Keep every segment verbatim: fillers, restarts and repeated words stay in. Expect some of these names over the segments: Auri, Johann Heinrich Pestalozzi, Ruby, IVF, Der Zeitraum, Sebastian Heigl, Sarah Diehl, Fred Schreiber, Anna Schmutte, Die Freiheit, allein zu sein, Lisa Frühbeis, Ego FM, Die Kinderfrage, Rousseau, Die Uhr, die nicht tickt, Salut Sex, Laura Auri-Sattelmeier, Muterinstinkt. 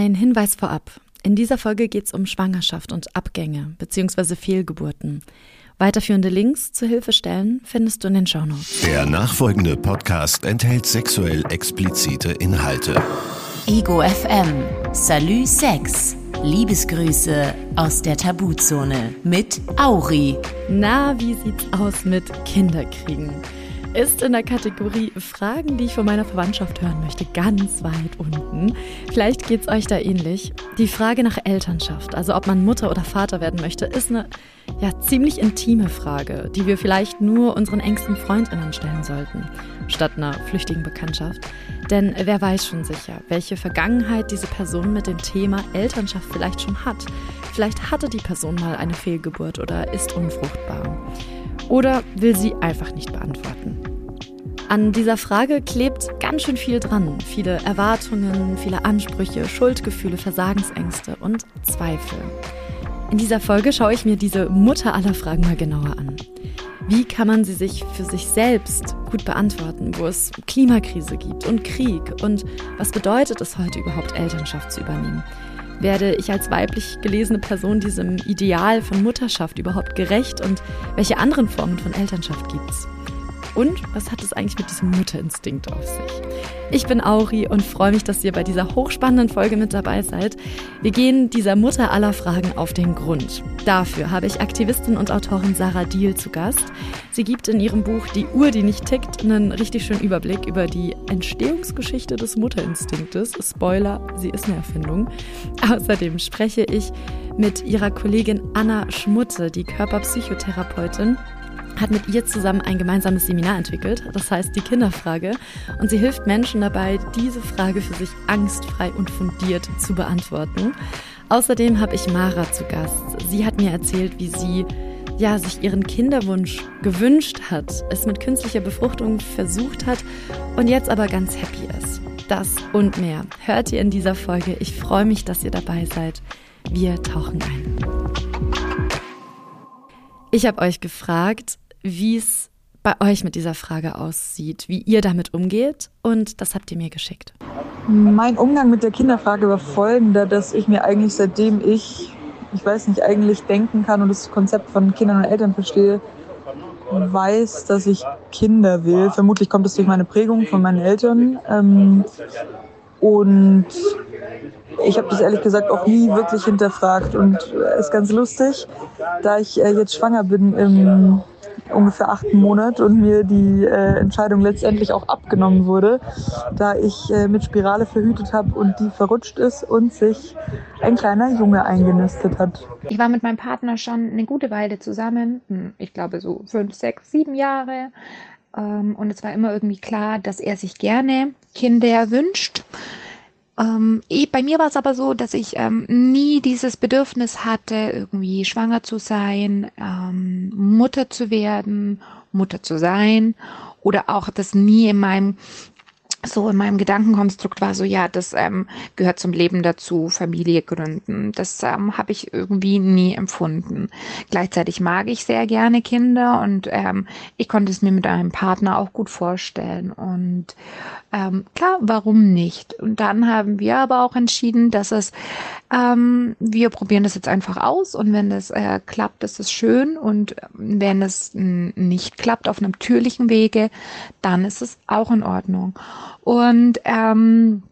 Ein Hinweis vorab. In dieser Folge geht es um Schwangerschaft und Abgänge bzw. Fehlgeburten. Weiterführende Links zu Hilfestellen findest du in den Shownotes. Der nachfolgende Podcast enthält sexuell explizite Inhalte. Ego F M. Salut Sex. Liebesgrüße aus der Tabuzone mit Auri. Na, wie sieht's aus mit Kinderkriegen? Ist in der Kategorie Fragen, die ich von meiner Verwandtschaft hören möchte, ganz weit unten. Vielleicht geht's euch da ähnlich. Die Frage nach Elternschaft, also ob man Mutter oder Vater werden möchte, ist eine ja, ziemlich intime Frage, die wir vielleicht nur unseren engsten FreundInnen stellen sollten, statt einer flüchtigen Bekanntschaft. Denn wer weiß schon sicher, welche Vergangenheit diese Person mit dem Thema Elternschaft vielleicht schon hat. Vielleicht hatte die Person mal eine Fehlgeburt oder ist unfruchtbar. Oder will sie einfach nicht beantworten? An dieser Frage klebt ganz schön viel dran. Viele Erwartungen, viele Ansprüche, Schuldgefühle, Versagensängste und Zweifel. In dieser Folge schaue ich mir diese Mutter aller Fragen mal genauer an. Wie kann man sie sich für sich selbst gut beantworten, wo es Klimakrise gibt und Krieg? Und was bedeutet es heute überhaupt, Elternschaft zu übernehmen? Werde ich als weiblich gelesene Person diesem Ideal von Mutterschaft überhaupt gerecht und welche anderen Formen von Elternschaft gibt's? Und was hat es eigentlich mit diesem Mutterinstinkt auf sich? Ich bin Auri und freue mich, dass ihr bei dieser hochspannenden Folge mit dabei seid. Wir gehen dieser Mutter aller Fragen auf den Grund. Dafür habe ich Aktivistin und Autorin Sarah Diehl zu Gast. Sie gibt in ihrem Buch Die Uhr, die nicht tickt, einen richtig schönen Überblick über die Entstehungsgeschichte des Mutterinstinktes. Spoiler, sie ist eine Erfindung. Außerdem spreche ich mit ihrer Kollegin Anna Schmutte, die Körperpsychotherapeutin, hat mit ihr zusammen ein gemeinsames Seminar entwickelt, das heißt Die Kinderfrage, und sie hilft Menschen dabei, diese Frage für sich angstfrei und fundiert zu beantworten. Außerdem habe ich Mara zu Gast. Sie hat mir erzählt, wie sie ja, sich ihren Kinderwunsch gewünscht hat, es mit künstlicher Befruchtung versucht hat und jetzt aber ganz happy ist. Das und mehr hört ihr in dieser Folge. Ich freue mich, dass ihr dabei seid. Wir tauchen ein. Ich habe euch gefragt, wie es bei euch mit dieser Frage aussieht, wie ihr damit umgeht, und das habt ihr mir geschickt. Mein Umgang mit der Kinderfrage war folgender, dass ich mir eigentlich seitdem ich, ich weiß nicht, eigentlich denken kann und das Konzept von Kindern und Eltern verstehe, weiß, dass ich Kinder will. Vermutlich kommt das durch meine Prägung von meinen Eltern. Ähm, und ich habe das ehrlich gesagt auch nie wirklich hinterfragt und ist ganz lustig, da ich äh, jetzt schwanger bin im ungefähr achten Monat und mir die äh, Entscheidung letztendlich auch abgenommen wurde, da ich äh, mit Spirale verhütet habe und die verrutscht ist und sich ein kleiner Junge eingenistet hat. Ich war mit meinem Partner schon eine gute Weile zusammen, ich glaube so fünf, sechs, sieben Jahre. Ähm, und es war immer irgendwie klar, dass er sich gerne Kinder wünscht. Ähm, ich, bei mir war es aber so, dass ich ähm, nie dieses Bedürfnis hatte, irgendwie schwanger zu sein, ähm, Mutter zu werden, Mutter zu sein, oder auch das nie in meinem so in meinem Gedankenkonstrukt war so, ja, das ähm, gehört zum Leben dazu, Familie gründen. Das ähm, habe ich irgendwie nie empfunden. Gleichzeitig mag ich sehr gerne Kinder und ähm, ich konnte es mir mit einem Partner auch gut vorstellen. Und ähm, klar, warum nicht? Und dann haben wir aber auch entschieden, dass es, ähm, wir probieren das jetzt einfach aus, und wenn das äh, klappt, ist es schön, und wenn es nicht klappt auf natürlichen Wege, dann ist es auch in Ordnung. Und ähm,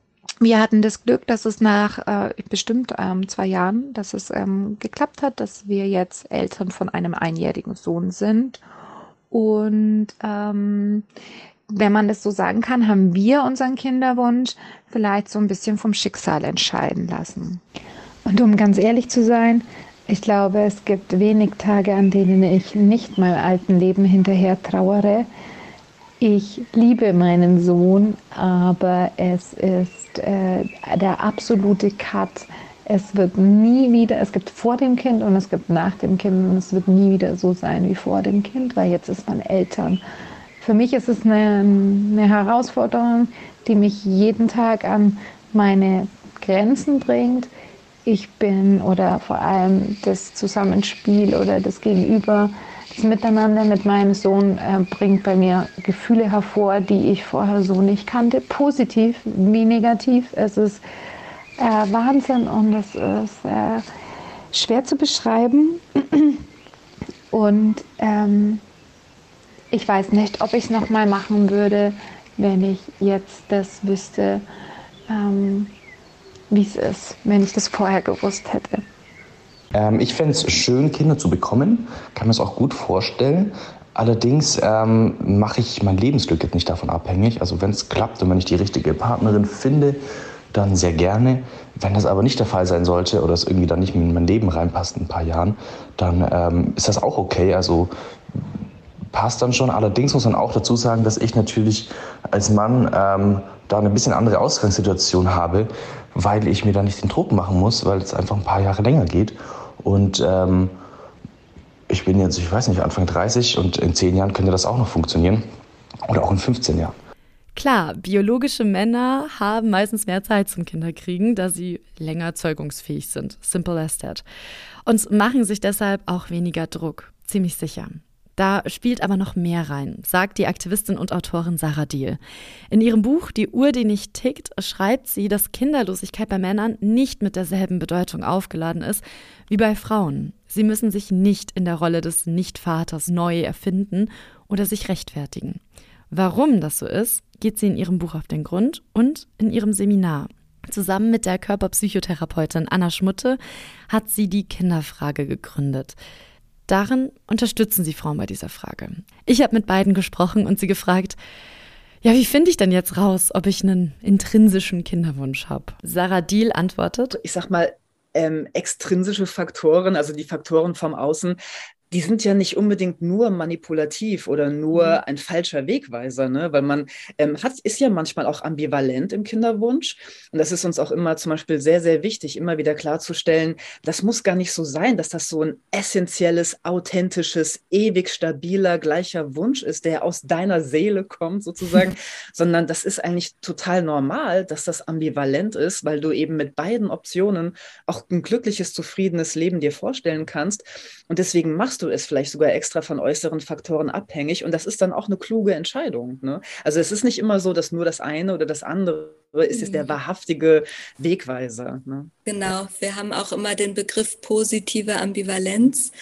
wir hatten das Glück, dass es nach äh, bestimmt ähm, zwei Jahren, dass es ähm, geklappt hat, dass wir jetzt Eltern von einem einjährigen Sohn sind. Und ähm, wenn man das so sagen kann, haben wir unseren Kinderwunsch vielleicht so ein bisschen vom Schicksal entscheiden lassen. Und um ganz ehrlich zu sein, ich glaube, es gibt wenig Tage, an denen ich nicht meinem alten Leben hinterher trauere. Ich liebe meinen Sohn, aber es ist äh, der absolute Cut. Es wird nie wieder, es gibt vor dem Kind und es gibt nach dem Kind, und es wird nie wieder so sein wie vor dem Kind, weil jetzt ist man Eltern. Für mich ist es eine, eine Herausforderung, die mich jeden Tag an meine Grenzen bringt. Ich bin, oder vor allem das Zusammenspiel oder das Gegenüber, das Miteinander mit meinem Sohn äh, bringt bei mir Gefühle hervor, die ich vorher so nicht kannte. Positiv wie negativ. Es ist äh, Wahnsinn und das ist äh, schwer zu beschreiben. Und ähm, ich weiß nicht, ob ich es nochmal machen würde, wenn ich jetzt das wüsste, ähm, wie es ist, wenn ich das vorher gewusst hätte. Ähm, ich fände es schön, Kinder zu bekommen, kann mir es auch gut vorstellen. Allerdings ähm, mache ich mein Lebensglück jetzt nicht davon abhängig. Also wenn es klappt und wenn ich die richtige Partnerin finde, dann sehr gerne. Wenn das aber nicht der Fall sein sollte oder es irgendwie dann nicht in mein Leben reinpasst in ein paar Jahren, dann ähm, ist das auch okay. Also passt dann schon. Allerdings muss man auch dazu sagen, dass ich natürlich als Mann ähm, da eine bisschen andere Ausgangssituation habe, weil ich mir da nicht den Druck machen muss, weil es einfach ein paar Jahre länger geht. Und ähm, ich bin jetzt, ich weiß nicht, Anfang dreißig und in zehn Jahren könnte das auch noch funktionieren. Oder auch in fünfzehn Jahren. Klar, biologische Männer haben meistens mehr Zeit zum Kinderkriegen, da sie länger zeugungsfähig sind. Simple as that. Und machen sich deshalb auch weniger Druck. Ziemlich sicher. Da spielt aber noch mehr rein, sagt die Aktivistin und Autorin Sarah Diehl. In ihrem Buch Die Uhr, die nicht tickt, schreibt sie, dass Kinderlosigkeit bei Männern nicht mit derselben Bedeutung aufgeladen ist wie bei Frauen. Sie müssen sich nicht in der Rolle des Nichtvaters neu erfinden oder sich rechtfertigen. Warum das so ist, geht sie in ihrem Buch auf den Grund und in ihrem Seminar. Zusammen mit der Körperpsychotherapeutin Anna Schmutte hat sie die Kinderfrage gegründet. Darin unterstützen sie Frauen bei dieser Frage. Ich habe mit beiden gesprochen und sie gefragt, ja, wie finde ich denn jetzt raus, ob ich einen intrinsischen Kinderwunsch habe? Sarah Diehl antwortet. Ich sag mal, ähm, extrinsische Faktoren, also die Faktoren vom Außen, die sind ja nicht unbedingt nur manipulativ oder nur ein falscher Wegweiser, ne? Weil man ähm, hat, ist ja manchmal auch ambivalent im Kinderwunsch. Und das ist uns auch immer zum Beispiel sehr, sehr wichtig, immer wieder klarzustellen, das muss gar nicht so sein, dass das so ein essentielles, authentisches, ewig stabiler, gleicher Wunsch ist, der aus deiner Seele kommt sozusagen, sondern das ist eigentlich total normal, dass das ambivalent ist, weil du eben mit beiden Optionen auch ein glückliches, zufriedenes Leben dir vorstellen kannst. Und deswegen machst du es vielleicht sogar extra von äußeren Faktoren abhängig und das ist dann auch eine kluge Entscheidung. Ne? Also es ist nicht immer so, dass nur das eine oder das andere ist jetzt der wahrhaftige Wegweiser. Ne? Genau, wir haben auch immer den Begriff positive Ambivalenz,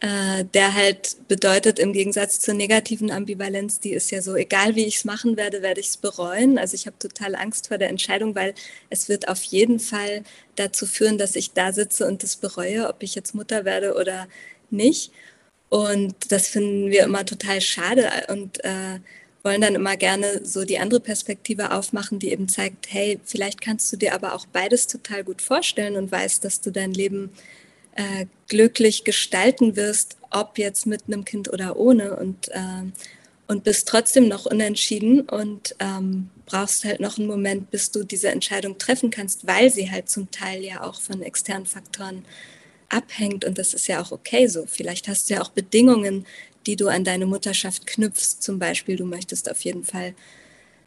äh, der halt bedeutet im Gegensatz zur negativen Ambivalenz, die ist ja so, egal wie ich es machen werde, werde ich es bereuen. Also ich habe total Angst vor der Entscheidung, weil es wird auf jeden Fall dazu führen, dass ich da sitze und das bereue, ob ich jetzt Mutter werde oder nicht. Und das finden wir immer total schade und äh, wollen dann immer gerne so die andere Perspektive aufmachen, die eben zeigt, hey, vielleicht kannst du dir aber auch beides total gut vorstellen und weißt, dass du dein Leben äh, glücklich gestalten wirst, ob jetzt mit einem Kind oder ohne und, äh, und bist trotzdem noch unentschieden und ähm, brauchst halt noch einen Moment, bis du diese Entscheidung treffen kannst, weil sie halt zum Teil ja auch von externen Faktoren abhängt und das ist ja auch okay so. Vielleicht hast du ja auch Bedingungen, die du an deine Mutterschaft knüpfst. Zum Beispiel, du möchtest auf jeden Fall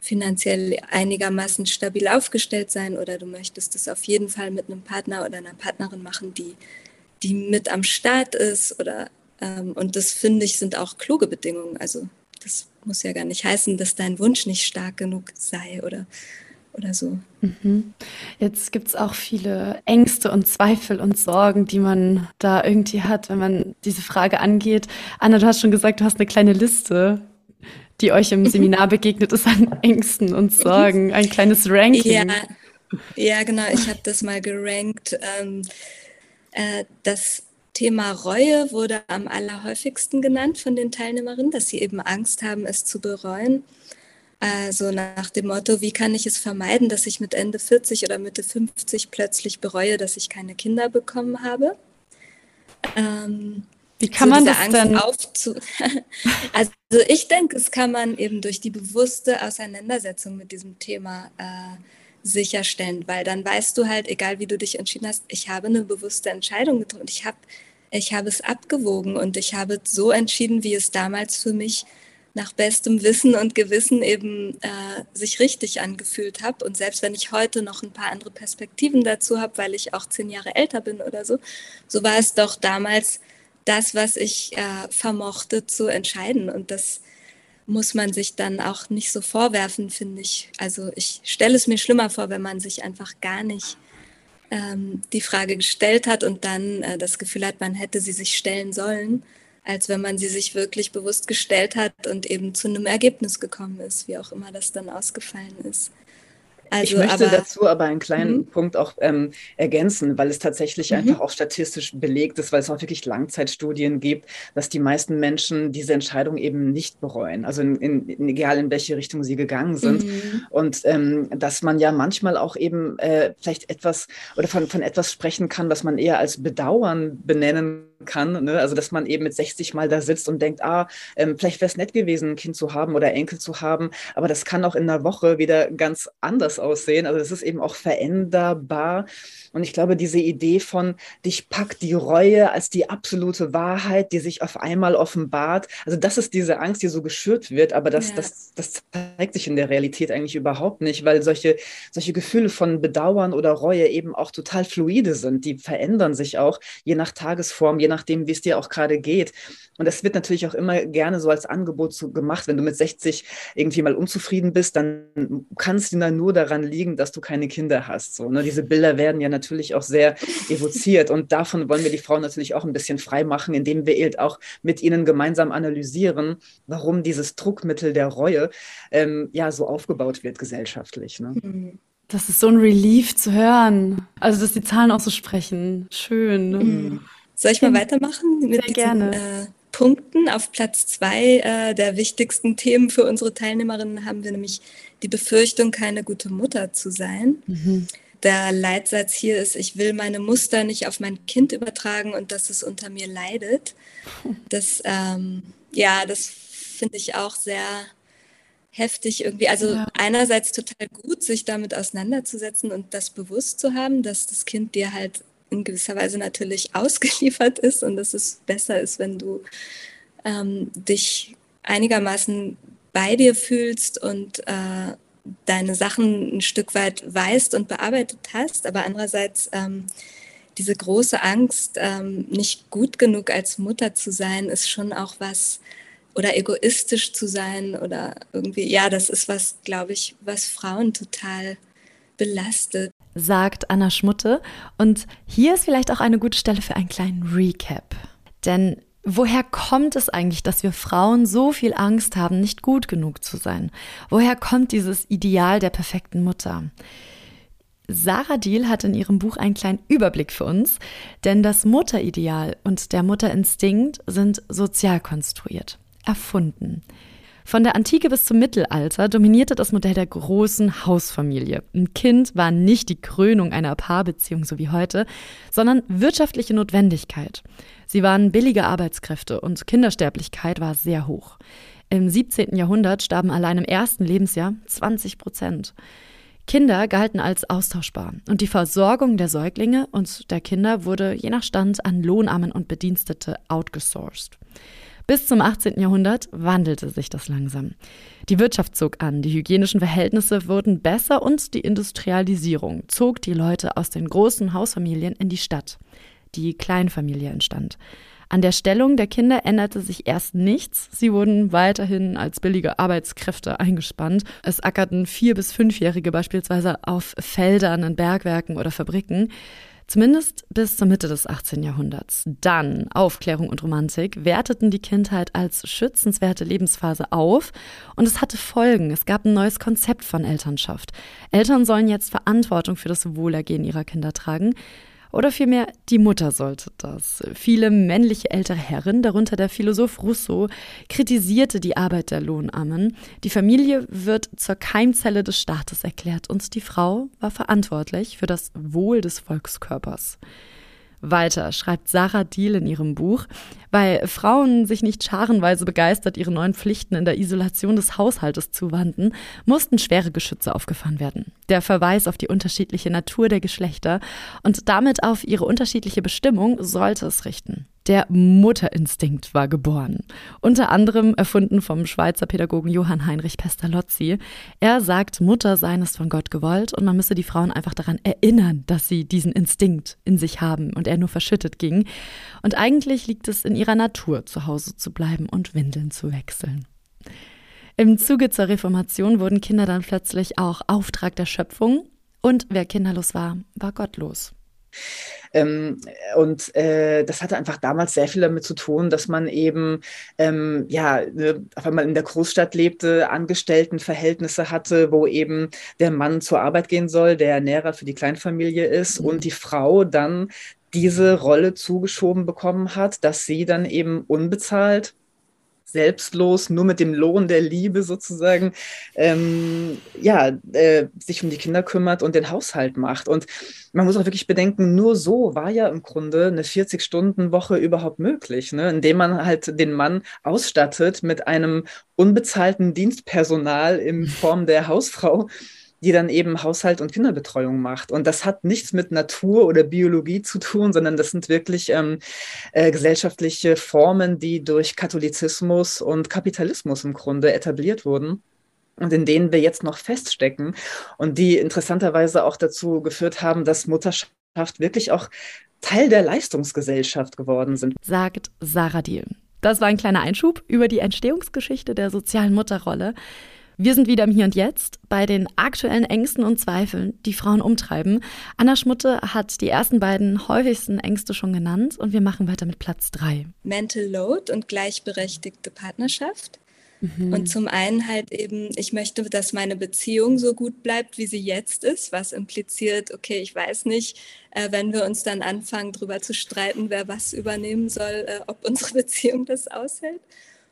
finanziell einigermaßen stabil aufgestellt sein oder du möchtest es auf jeden Fall mit einem Partner oder einer Partnerin machen, die, die mit am Start ist. Oder ähm, und das, finde ich, sind auch kluge Bedingungen. Also das muss ja gar nicht heißen, dass dein Wunsch nicht stark genug sei oder oder so. Mhm. Jetzt gibt es auch viele Ängste und Zweifel und Sorgen, die man da irgendwie hat, wenn man diese Frage angeht. Anna, du hast schon gesagt, du hast eine kleine Liste, die euch im Seminar begegnet ist an Ängsten und Sorgen. Ein kleines Ranking. Ja, ja genau. Ich habe das mal gerankt. Ähm, äh, das Thema Reue wurde am allerhäufigsten genannt von den Teilnehmerinnen, dass sie eben Angst haben, es zu bereuen. Also nach dem Motto, wie kann ich es vermeiden, dass ich mit Ende vierzig oder Mitte fünfzig plötzlich bereue, dass ich keine Kinder bekommen habe? Ähm, wie kann so man das Angst denn? Aufzu- also ich denke, es kann man eben durch die bewusste Auseinandersetzung mit diesem Thema äh, sicherstellen, weil dann weißt du halt, egal wie du dich entschieden hast, ich habe eine bewusste Entscheidung getroffen. Ich habe, ich habe es abgewogen und ich habe so entschieden, wie es damals für mich nach bestem Wissen und Gewissen eben äh, sich richtig angefühlt habe. Und selbst wenn ich heute noch ein paar andere Perspektiven dazu habe, weil ich auch zehn Jahre älter bin oder so, so war es doch damals das, was ich äh, vermochte zu entscheiden. Und das muss man sich dann auch nicht so vorwerfen, finde ich. Also ich stelle es mir schlimmer vor, wenn man sich einfach gar nicht ähm, die Frage gestellt hat und dann äh, das Gefühl hat, man hätte sie sich stellen sollen, als wenn man sie sich wirklich bewusst gestellt hat und eben zu einem Ergebnis gekommen ist, wie auch immer das dann ausgefallen ist. Also, ich möchte aber, dazu aber einen kleinen m- Punkt auch ähm, ergänzen, weil es tatsächlich m- einfach auch statistisch belegt ist, weil es auch wirklich Langzeitstudien gibt, dass die meisten Menschen diese Entscheidung eben nicht bereuen, also in, in, in, egal in welche Richtung sie gegangen sind. M- und ähm, dass man ja manchmal auch eben äh, vielleicht etwas oder von, von etwas sprechen kann, was man eher als Bedauern benennen kann, ne? Also dass man eben mit sechzig Mal da sitzt und denkt, ah, ähm, vielleicht wäre es nett gewesen, ein Kind zu haben oder Enkel zu haben, aber das kann auch in einer Woche wieder ganz anders aussehen. Also das ist eben auch veränderbar. Und ich glaube, diese Idee von, dich packt die Reue als die absolute Wahrheit, die sich auf einmal offenbart, also das ist diese Angst, die so geschürt wird, aber das, ja. das, das zeigt sich in der Realität eigentlich überhaupt nicht, weil solche, solche Gefühle von Bedauern oder Reue eben auch total fluide sind, die verändern sich auch, je nach Tagesform, je nachdem, wie es dir auch gerade geht. Und das wird natürlich auch immer gerne so als Angebot so gemacht, wenn du mit sechzig irgendwie mal unzufrieden bist, dann kann es dir nur daran liegen, dass du keine Kinder hast. So, ne? Diese Bilder werden ja natürlich auch sehr evoziert und davon wollen wir die Frauen natürlich auch ein bisschen frei machen, indem wir eben auch mit ihnen gemeinsam analysieren, warum dieses Druckmittel der Reue ähm, ja so aufgebaut wird gesellschaftlich. Ne? Mhm. Das ist so ein Relief zu hören. Also, dass die Zahlen auch so sprechen. Schön. Ne? Mhm. Soll ich mal weitermachen mit Sehr diesen äh, Punkten? Auf Platz zwei äh, der wichtigsten Themen für unsere Teilnehmerinnen haben wir nämlich die Befürchtung, keine gute Mutter zu sein. Mhm. Der Leitsatz hier ist, ich will meine Muster nicht auf mein Kind übertragen und dass es unter mir leidet. Das, ähm, ja, das finde ich auch sehr heftig irgendwie. Also ja. einerseits total gut, sich damit auseinanderzusetzen und das bewusst zu haben, dass das Kind dir halt in gewisser Weise natürlich ausgeliefert ist und dass es besser ist, wenn du ähm, dich einigermaßen bei dir fühlst und äh, deine Sachen ein Stück weit weißt und bearbeitet hast, aber andererseits ähm, diese große Angst, ähm, nicht gut genug als Mutter zu sein, ist schon auch was, oder egoistisch zu sein oder irgendwie, ja, das ist was, glaube ich, was Frauen total belastet. Sagt Anna Schmutte. Und hier ist vielleicht auch eine gute Stelle für einen kleinen Recap. Denn woher kommt es eigentlich, dass wir Frauen so viel Angst haben, nicht gut genug zu sein? Woher kommt dieses Ideal der perfekten Mutter? Sarah Diehl hat in ihrem Buch einen kleinen Überblick für uns, denn das Mutterideal und der Mutterinstinkt sind sozial konstruiert, erfunden. Von der Antike bis zum Mittelalter dominierte das Modell der großen Hausfamilie. Ein Kind war nicht die Krönung einer Paarbeziehung, so wie heute, sondern wirtschaftliche Notwendigkeit. Sie waren billige Arbeitskräfte und Kindersterblichkeit war sehr hoch. Im siebzehnten Jahrhundert starben allein im ersten Lebensjahr zwanzig Prozent. Kinder galten als austauschbar und die Versorgung der Säuglinge und der Kinder wurde je nach Stand an Lohnarmen und Bedienstete outgesourced. Bis zum achtzehnten Jahrhundert wandelte sich das langsam. Die Wirtschaft zog an, die hygienischen Verhältnisse wurden besser und die Industrialisierung zog die Leute aus den großen Hausfamilien in die Stadt. Die Kleinfamilie entstand. An der Stellung der Kinder änderte sich erst nichts. Sie wurden weiterhin als billige Arbeitskräfte eingespannt. Es ackerten vier- bis fünfjährige beispielsweise auf Feldern, in Bergwerken oder Fabriken. Zumindest bis zur Mitte des achtzehnten Jahrhunderts. Dann, Aufklärung und Romantik werteten die Kindheit als schützenswerte Lebensphase auf und es hatte Folgen. Es gab ein neues Konzept von Elternschaft. Eltern sollen jetzt Verantwortung für das Wohlergehen ihrer Kinder tragen. Oder vielmehr, die Mutter sollte das. Viele männliche ältere Herren, darunter der Philosoph Rousseau, kritisierte die Arbeit der Lohnarmen. Die Familie wird zur Keimzelle des Staates erklärt und die Frau war verantwortlich für das Wohl des Volkskörpers. Weiter schreibt Sarah Diehl in ihrem Buch, weil Frauen sich nicht scharenweise begeistert ihren neuen Pflichten in der Isolation des Haushaltes zuwandten, mussten schwere Geschütze aufgefahren werden. Der Verweis auf die unterschiedliche Natur der Geschlechter und damit auf ihre unterschiedliche Bestimmung sollte es richten. Der Mutterinstinkt war geboren. Unter anderem erfunden vom Schweizer Pädagogen Johann Heinrich Pestalozzi. Er sagt, Mutter seien es von Gott gewollt und man müsse die Frauen einfach daran erinnern, dass sie diesen Instinkt in sich haben und er nur verschüttet ging. Und eigentlich liegt es in ihrer Natur, zu Hause zu bleiben und Windeln zu wechseln. Im Zuge zur Reformation wurden Kinder dann plötzlich auch Auftrag der Schöpfung und wer kinderlos war, war gottlos. Ähm, und äh, das hatte einfach damals sehr viel damit zu tun, dass man eben, ähm, ja, auf einmal in der Großstadt lebte, Angestelltenverhältnisse hatte, wo eben der Mann zur Arbeit gehen soll, der Ernährer für die Kleinfamilie ist, mhm. und die Frau dann diese Rolle zugeschoben bekommen hat, dass sie dann eben unbezahlt, selbstlos, nur mit dem Lohn der Liebe sozusagen, ähm, ja, äh, sich um die Kinder kümmert und den Haushalt macht. Und man muss auch wirklich bedenken, nur so war ja im Grunde eine vierzig-Stunden-Woche überhaupt möglich, ne? Indem man halt den Mann ausstattet mit einem unbezahlten Dienstpersonal in Form der Hausfrau, die dann eben Haushalt und Kinderbetreuung macht. Und das hat nichts mit Natur oder Biologie zu tun, sondern das sind wirklich ähm, äh, gesellschaftliche Formen, die durch Katholizismus und Kapitalismus im Grunde etabliert wurden und in denen wir jetzt noch feststecken und die interessanterweise auch dazu geführt haben, dass Mutterschaft wirklich auch Teil der Leistungsgesellschaft geworden sind. Sagt Sarah Diehl. Das war ein kleiner Einschub über die Entstehungsgeschichte der sozialen Mutterrolle. Wir sind wieder im Hier und Jetzt bei den aktuellen Ängsten und Zweifeln, die Frauen umtreiben. Anna Schmutte hat die ersten beiden häufigsten Ängste schon genannt und wir machen weiter mit Platz drei. Mental Load und gleichberechtigte Partnerschaft. Mhm. Und zum einen halt eben, ich möchte, dass meine Beziehung so gut bleibt, wie sie jetzt ist, was impliziert, okay, ich weiß nicht, äh, wenn wir uns dann anfangen, darüber zu streiten, wer was übernehmen soll, äh, ob unsere Beziehung das aushält.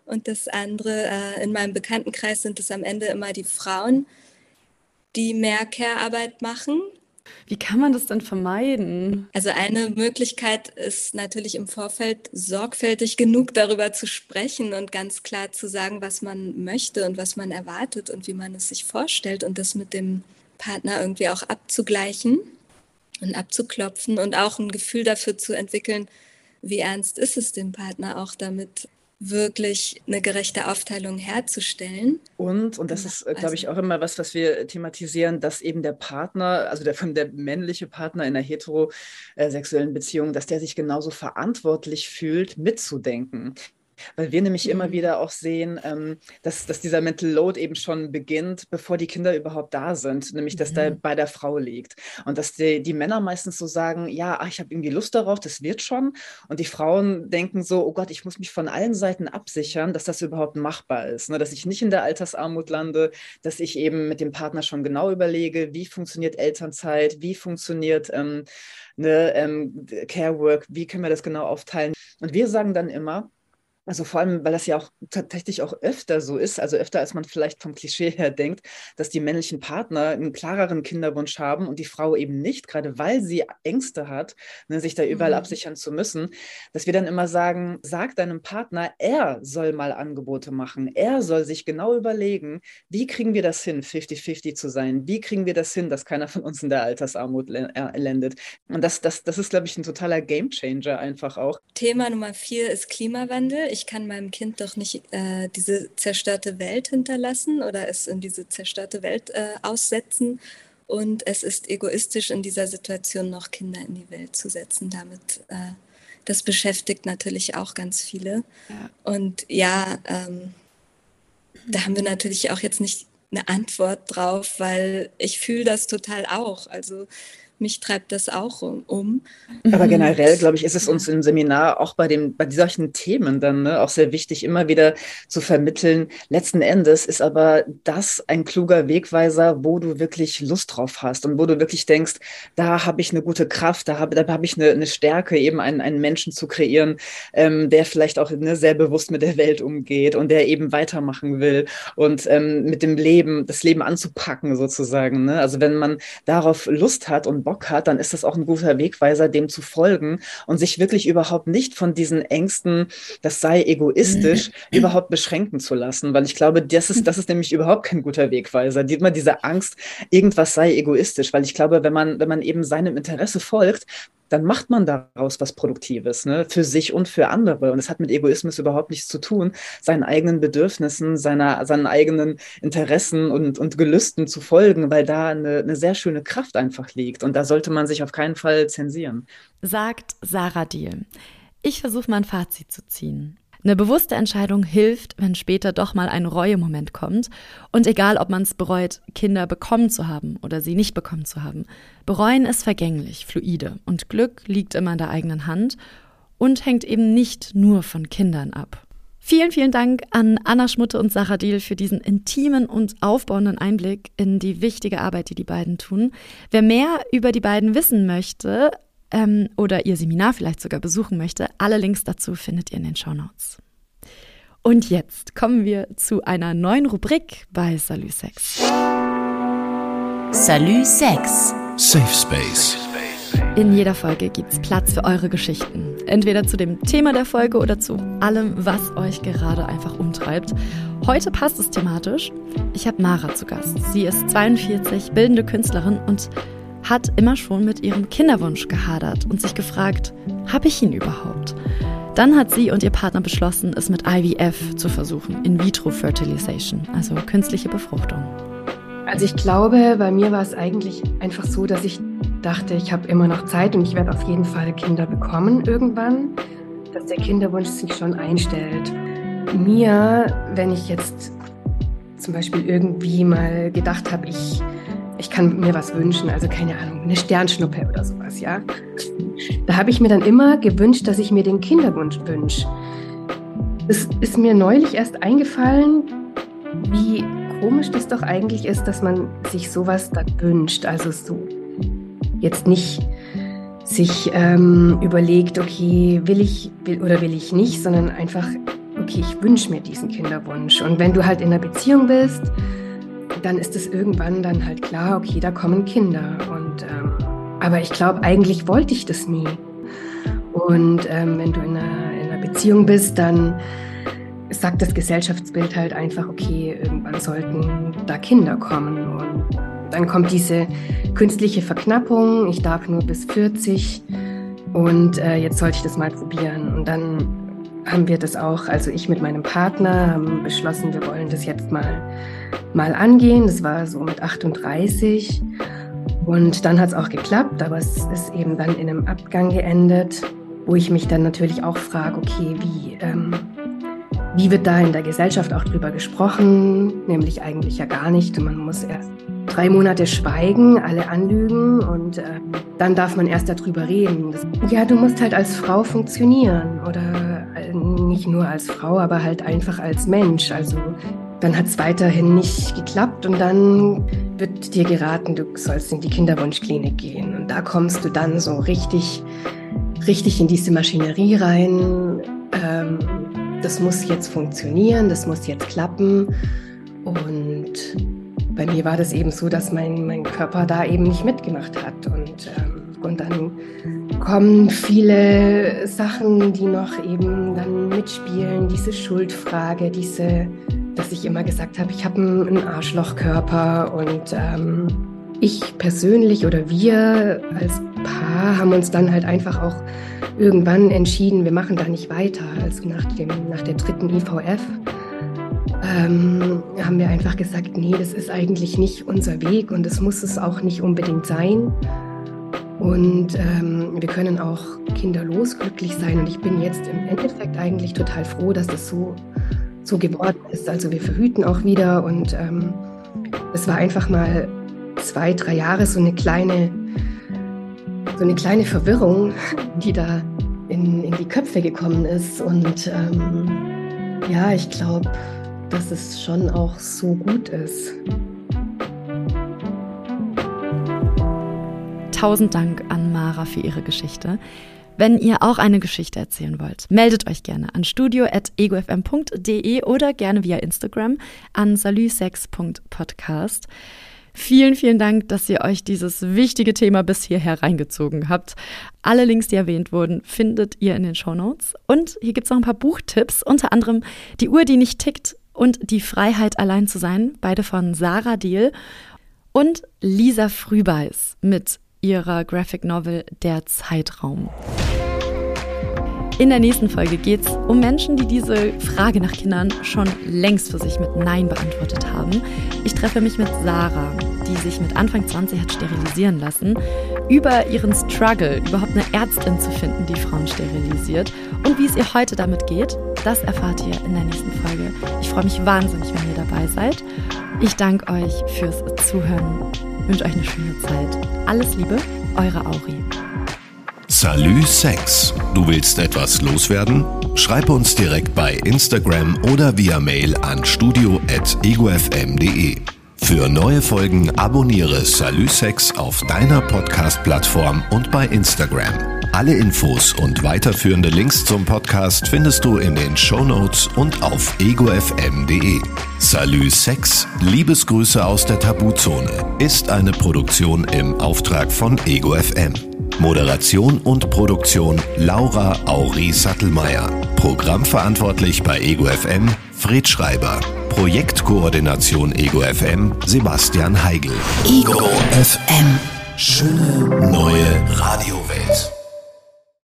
Und das andere, äh, in meinem Bekanntenkreis sind es am Ende immer die Frauen, die mehr Care-Arbeit machen. Wie kann man das denn vermeiden? Also eine Möglichkeit ist natürlich im Vorfeld sorgfältig genug darüber zu sprechen und ganz klar zu sagen, was man möchte und was man erwartet und wie man es sich vorstellt und das mit dem Partner irgendwie auch abzugleichen und abzuklopfen und auch ein Gefühl dafür zu entwickeln, wie ernst ist es dem Partner auch damit, wirklich eine gerechte Aufteilung herzustellen. Und, und das ist, glaube ich, auch immer was, was wir thematisieren, dass eben der Partner, also der, der männliche Partner in einer heterosexuellen Beziehung, dass der sich genauso verantwortlich fühlt, mitzudenken. Weil wir nämlich immer wieder auch sehen, ähm, dass, dass dieser Mental Load eben schon beginnt, bevor die Kinder überhaupt da sind, nämlich dass mhm. der bei der Frau liegt. Und dass die, die Männer meistens so sagen, ja, ach, ich habe irgendwie Lust darauf, das wird schon. Und die Frauen denken so, oh Gott, ich muss mich von allen Seiten absichern, dass das überhaupt machbar ist. Ne? Dass ich nicht in der Altersarmut lande, dass ich eben mit dem Partner schon genau überlege, wie funktioniert Elternzeit, wie funktioniert ähm, ne, ähm, Carework, wie können wir das genau aufteilen. Und wir sagen dann immer, also vor allem, weil das ja auch tatsächlich auch öfter so ist, also öfter als man vielleicht vom Klischee her denkt, dass die männlichen Partner einen klareren Kinderwunsch haben und die Frau eben nicht, gerade weil sie Ängste hat, ne, sich da überall mhm. absichern zu müssen, dass wir dann immer sagen, sag deinem Partner, er soll mal Angebote machen, er soll sich genau überlegen, wie kriegen wir das hin, fünfzig fünfzig zu sein, wie kriegen wir das hin, dass keiner von uns in der Altersarmut landet. Und das, das, das ist, glaube ich, ein totaler Gamechanger einfach auch. Thema Nummer vier ist Klimawandel. Ich kann meinem Kind doch nicht äh, diese zerstörte Welt hinterlassen oder es in diese zerstörte Welt äh, aussetzen. Und es ist egoistisch, in dieser Situation noch Kinder in die Welt zu setzen. Damit, äh, das beschäftigt natürlich auch ganz viele. Ja. Und ja, ähm, da haben wir natürlich auch jetzt nicht eine Antwort drauf, weil ich fühle das total auch. Also mich treibt das auch um. Aber generell, glaube ich, ist es uns im Seminar auch bei, dem, bei solchen Themen dann ne, auch sehr wichtig, immer wieder zu vermitteln. Letzten Endes ist aber das ein kluger Wegweiser, wo du wirklich Lust drauf hast und wo du wirklich denkst, da habe ich eine gute Kraft, da habe da hab ich eine, eine Stärke, eben einen, einen Menschen zu kreieren, ähm, der vielleicht auch ne, sehr bewusst mit der Welt umgeht und der eben weitermachen will und ähm, mit dem Leben, das Leben anzupacken sozusagen. Ne? Also wenn man darauf Lust hat und hat, dann ist das auch ein guter Wegweiser, dem zu folgen und sich wirklich überhaupt nicht von diesen Ängsten, das sei egoistisch, überhaupt beschränken zu lassen, weil ich glaube, das ist, das ist nämlich überhaupt kein guter Wegweiser, die, immer diese Angst, irgendwas sei egoistisch, weil ich glaube, wenn man, wenn man eben seinem Interesse folgt, dann macht man daraus was Produktives, ne? Für sich und für andere. Und es hat mit Egoismus überhaupt nichts zu tun, seinen eigenen Bedürfnissen, seiner, seinen eigenen Interessen und, und Gelüsten zu folgen, weil da eine, eine sehr schöne Kraft einfach liegt. Und da sollte man sich auf keinen Fall zensieren. Sagt Sarah Diehl. Ich versuche mal ein Fazit zu ziehen. Eine bewusste Entscheidung hilft, wenn später doch mal ein Reue-Moment kommt. Und egal, ob man es bereut, Kinder bekommen zu haben oder sie nicht bekommen zu haben, bereuen ist vergänglich, fluide. Und Glück liegt immer in der eigenen Hand und hängt eben nicht nur von Kindern ab. Vielen, vielen Dank an Anna Schmutte und Sarah Diehl für diesen intimen und aufbauenden Einblick in die wichtige Arbeit, die die beiden tun. Wer mehr über die beiden wissen möchte, oder ihr Seminar vielleicht sogar besuchen möchte, alle Links dazu findet ihr in den Shownotes. Und jetzt kommen wir zu einer neuen Rubrik bei Salut Sex. Salut Sex. Safe Space. In jeder Folge gibt's Platz für eure Geschichten. Entweder zu dem Thema der Folge oder zu allem, was euch gerade einfach umtreibt. Heute passt es thematisch. Ich habe Mara zu Gast. Sie ist zweiundvierzig, bildende Künstlerin und hat immer schon mit ihrem Kinderwunsch gehadert und sich gefragt, habe ich ihn überhaupt? Dann hat sie und ihr Partner beschlossen, es mit I V F zu versuchen, In-vitro-Fertilisation, also künstliche Befruchtung. Also ich glaube, bei mir war es eigentlich einfach so, dass ich dachte, ich habe immer noch Zeit und ich werde auf jeden Fall Kinder bekommen irgendwann, dass der Kinderwunsch sich schon einstellt. Mir, wenn ich jetzt zum Beispiel irgendwie mal gedacht habe, ich Ich kann mir was wünschen, also keine Ahnung, eine Sternschnuppe oder sowas, ja. Da habe ich mir dann immer gewünscht, dass ich mir den Kinderwunsch wünsche. Es ist mir neulich erst eingefallen, wie komisch das doch eigentlich ist, dass man sich sowas dann wünscht. Also so jetzt nicht sich ähm, überlegt, okay, will ich will, oder will ich nicht, sondern einfach, okay, ich wünsche mir diesen Kinderwunsch. Und wenn du halt in einer Beziehung bist, dann ist es irgendwann dann halt klar, okay, da kommen Kinder. Und, ähm, aber ich glaube, eigentlich wollte ich das nie. Und ähm, wenn du in einer, in einer Beziehung bist, dann sagt das Gesellschaftsbild halt einfach, okay, irgendwann sollten da Kinder kommen. Und dann kommt diese künstliche Verknappung, ich darf nur bis vierzig und äh, jetzt sollte ich das mal probieren. Und dann haben wir das auch, also ich mit meinem Partner, haben beschlossen, wir wollen das jetzt mal mal angehen. Das war so mit achtunddreißig und dann hat es auch geklappt, aber es ist eben dann in einem Abgang geendet, wo ich mich dann natürlich auch frage, okay, wie, ähm, wie wird da in der Gesellschaft auch drüber gesprochen? Nämlich eigentlich ja gar nicht. Man muss erst drei Monate schweigen, alle anlügen und äh, dann darf man erst darüber reden. Das, ja, du musst halt als Frau funktionieren oder äh, nicht nur als Frau, aber halt einfach als Mensch, also dann hat es weiterhin nicht geklappt und dann wird dir geraten, du sollst in die Kinderwunschklinik gehen. Und da kommst du dann so richtig, richtig in diese Maschinerie rein. Ähm, das muss jetzt funktionieren, das muss jetzt klappen. Und bei mir war das eben so, dass mein, mein Körper da eben nicht mitgemacht hat. Und, ähm, und dann kommen viele Sachen, die noch eben dann mitspielen. Diese Schuldfrage, diese... dass ich immer gesagt habe, ich habe einen Arschlochkörper und ähm, ich persönlich oder wir als Paar haben uns dann halt einfach auch irgendwann entschieden, wir machen da nicht weiter. Also nach, dem, nach der dritten I V F ähm, haben wir einfach gesagt, nee, das ist eigentlich nicht unser Weg und das muss es auch nicht unbedingt sein. Und ähm, wir können auch kinderlos glücklich sein und ich bin jetzt im Endeffekt eigentlich total froh, dass das so so geworden ist. Also wir verhüten auch wieder und ähm, es war einfach mal zwei, drei Jahre so eine kleine, so eine kleine Verwirrung, die da in, in die Köpfe gekommen ist. Und ähm, ja, ich glaube, dass es schon auch so gut ist. Tausend Dank an Mara für ihre Geschichte. Wenn ihr auch eine Geschichte erzählen wollt, meldet euch gerne an studio at ego f m punkt d e oder gerne via Instagram an salutsex punkt podcast. Vielen, vielen Dank, dass ihr euch dieses wichtige Thema bis hierher reingezogen habt. Alle Links, die erwähnt wurden, findet ihr in den Shownotes. Und hier gibt es noch ein paar Buchtipps, unter anderem Die Uhr, die nicht tickt und Die Freiheit, allein zu sein, beide von Sarah Diehl und Lisa Frühbeis mit ihrer Graphic Novel Der Zeitraum. In der nächsten Folge geht es um Menschen, die diese Frage nach Kindern schon längst für sich mit Nein beantwortet haben. Ich treffe mich mit Sarah, die sich mit Anfang zwanzig hat sterilisieren lassen, über ihren Struggle, überhaupt eine Ärztin zu finden, die Frauen sterilisiert, und wie es ihr heute damit geht, das erfahrt ihr in der nächsten Folge. Ich freue mich wahnsinnig, wenn ihr dabei seid. Ich danke euch fürs Zuhören. Ich wünsche euch eine schöne Zeit. Alles Liebe, eure Auri. Salut Sex. Du willst etwas loswerden? Schreibe uns direkt bei Instagram oder via Mail an studio at ego f m punkt d e. Für neue Folgen abonniere Salut Sex auf deiner Podcast-Plattform und bei Instagram. Alle Infos und weiterführende Links zum Podcast findest du in den Shownotes und auf ego f m punkt d e. Salut Sex, Liebesgrüße aus der Tabuzone, ist eine Produktion im Auftrag von Ego F M. Moderation und Produktion Laura Auri-Sattelmeier. Programmverantwortlich bei Ego F M Fred Schreiber. Projektkoordination Ego F M Sebastian Heigl. Ego F M. Schöne neue Radiowelt.